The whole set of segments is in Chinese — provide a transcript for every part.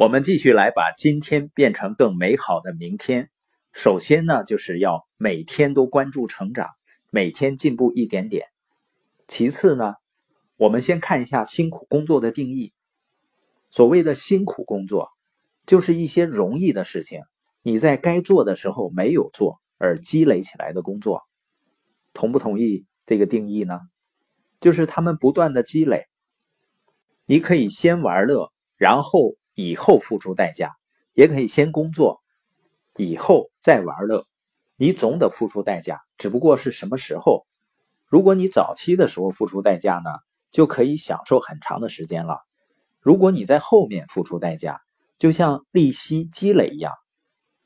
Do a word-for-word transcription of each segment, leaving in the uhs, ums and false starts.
我们继续来把今天变成更美好的明天。首先呢，就是要每天都关注成长，每天进步一点点。其次呢，我们先看一下辛苦工作的定义。所谓的辛苦工作，就是一些容易的事情，你在该做的时候没有做，而积累起来的工作。同不同意这个定义呢？就是他们不断的积累。你可以先玩乐，然后以后付出代价，也可以先工作，以后再玩乐，你总得付出代价，只不过是什么时候。如果你早期的时候付出代价呢，就可以享受很长的时间了。如果你在后面付出代价，就像利息积累一样，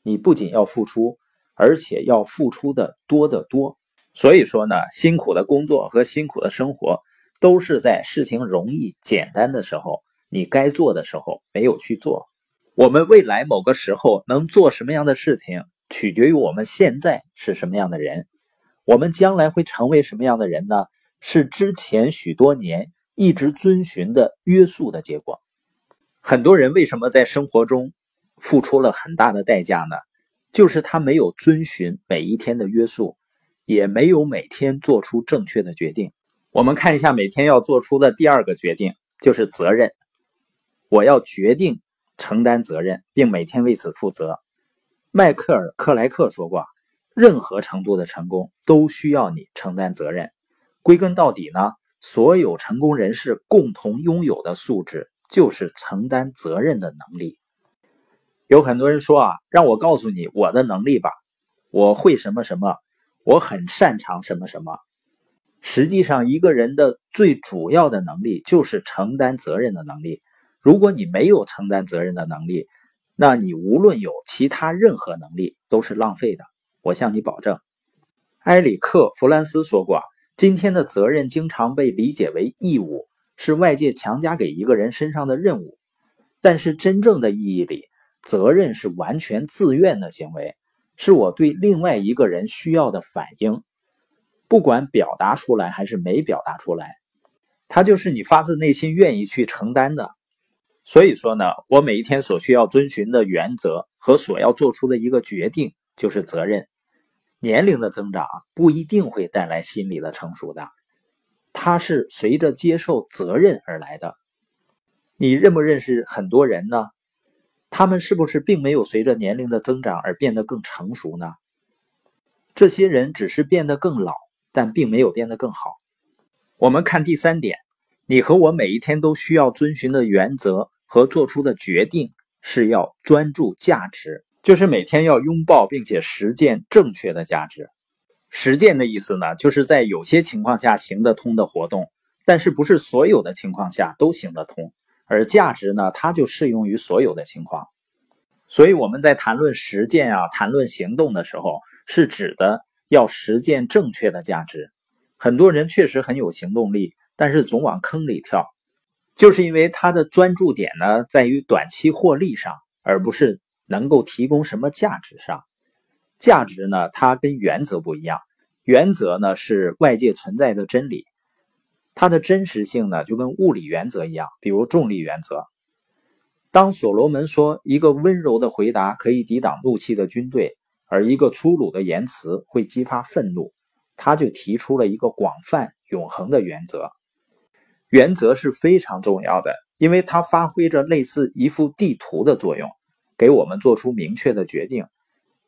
你不仅要付出，而且要付出的多得多。所以说呢，辛苦的工作和辛苦的生活，都是在事情容易简单的时候，你该做的时候没有去做。我们未来某个时候能做什么样的事情，取决于我们现在是什么样的人。我们将来会成为什么样的人呢？是之前许多年一直遵循的约束的结果。很多人为什么在生活中付出了很大的代价呢？就是他没有遵循每一天的约束，也没有每天做出正确的决定。我们看一下每天要做出的第二个决定，就是责任。我要决定承担责任，并每天为此负责。迈克尔·克莱克说过，任何程度的成功都需要你承担责任。归根到底呢，所有成功人士共同拥有的素质就是承担责任的能力。有很多人说啊，让我告诉你我的能力吧，我会什么什么，我很擅长什么什么。实际上，一个人的最主要的能力就是承担责任的能力。如果你没有承担责任的能力，那你无论有其他任何能力都是浪费的，我向你保证。埃里克·弗兰斯说过，今天的责任经常被理解为义务，是外界强加给一个人身上的任务。但是真正的意义里，责任是完全自愿的行为，是我对另外一个人需要的反应，不管表达出来还是没表达出来，它就是你发自内心愿意去承担的。所以说呢，我每一天所需要遵循的原则和所要做出的一个决定就是责任。年龄的增长不一定会带来心理的成熟的，它是随着接受责任而来的。你认不认识很多人呢？他们是不是并没有随着年龄的增长而变得更成熟呢？这些人只是变得更老，但并没有变得更好。我们看第三点，你和我每一天都需要遵循的原则和做出的决定是要专注价值，就是每天要拥抱并且实践正确的价值。实践的意思呢，就是在有些情况下行得通的活动，但是不是所有的情况下都行得通，而价值呢，它就适用于所有的情况。所以我们在谈论实践啊，谈论行动的时候，是指的要实践正确的价值。很多人确实很有行动力，但是总往坑里跳，就是因为他的专注点呢，在于短期获利上，而不是能够提供什么价值上。价值呢，它跟原则不一样。原则呢，是外界存在的真理，它的真实性呢，就跟物理原则一样，比如重力原则。当所罗门说一个温柔的回答可以抵挡怒气的军队，而一个粗鲁的言辞会激发愤怒，他就提出了一个广泛永恒的原则。原则是非常重要的，因为它发挥着类似一幅地图的作用，给我们做出明确的决定。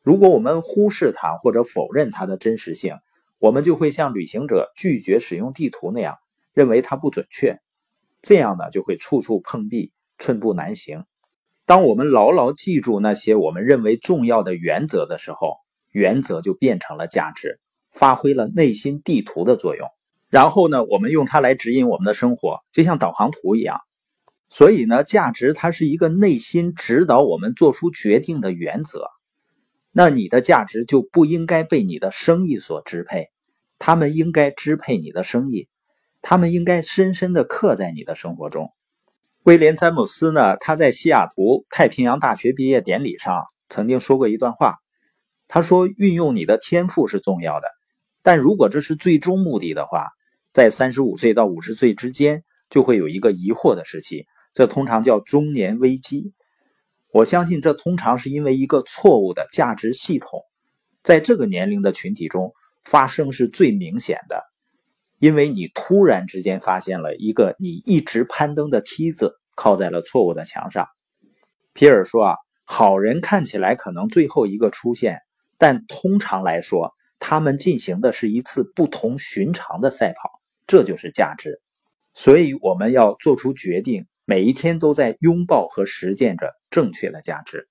如果我们忽视它或者否认它的真实性，我们就会像旅行者拒绝使用地图那样，认为它不准确。这样呢，就会处处碰壁，寸步难行。当我们牢牢记住那些我们认为重要的原则的时候，原则就变成了价值，发挥了内心地图的作用。然后呢，我们用它来指引我们的生活，就像导航图一样。所以呢，价值它是一个内心指导我们做出决定的原则。那你的价值就不应该被你的生意所支配，他们应该支配你的生意，他们应该深深地刻在你的生活中。威廉·詹姆斯呢，他在西雅图太平洋大学毕业典礼上曾经说过一段话，他说，运用你的天赋是重要的，但如果这是最终目的的话，在三十五岁到五十岁之间就会有一个疑惑的时期，这通常叫中年危机。我相信这通常是因为一个错误的价值系统，在这个年龄的群体中发生是最明显的，因为你突然之间发现了一个你一直攀登的梯子靠在了错误的墙上。皮尔说啊，好人看起来可能最后一个出现，但通常来说，他们进行的是一次不同寻常的赛跑，这就是价值。所以我们要做出决定，每一天都在拥抱和实践着正确的价值。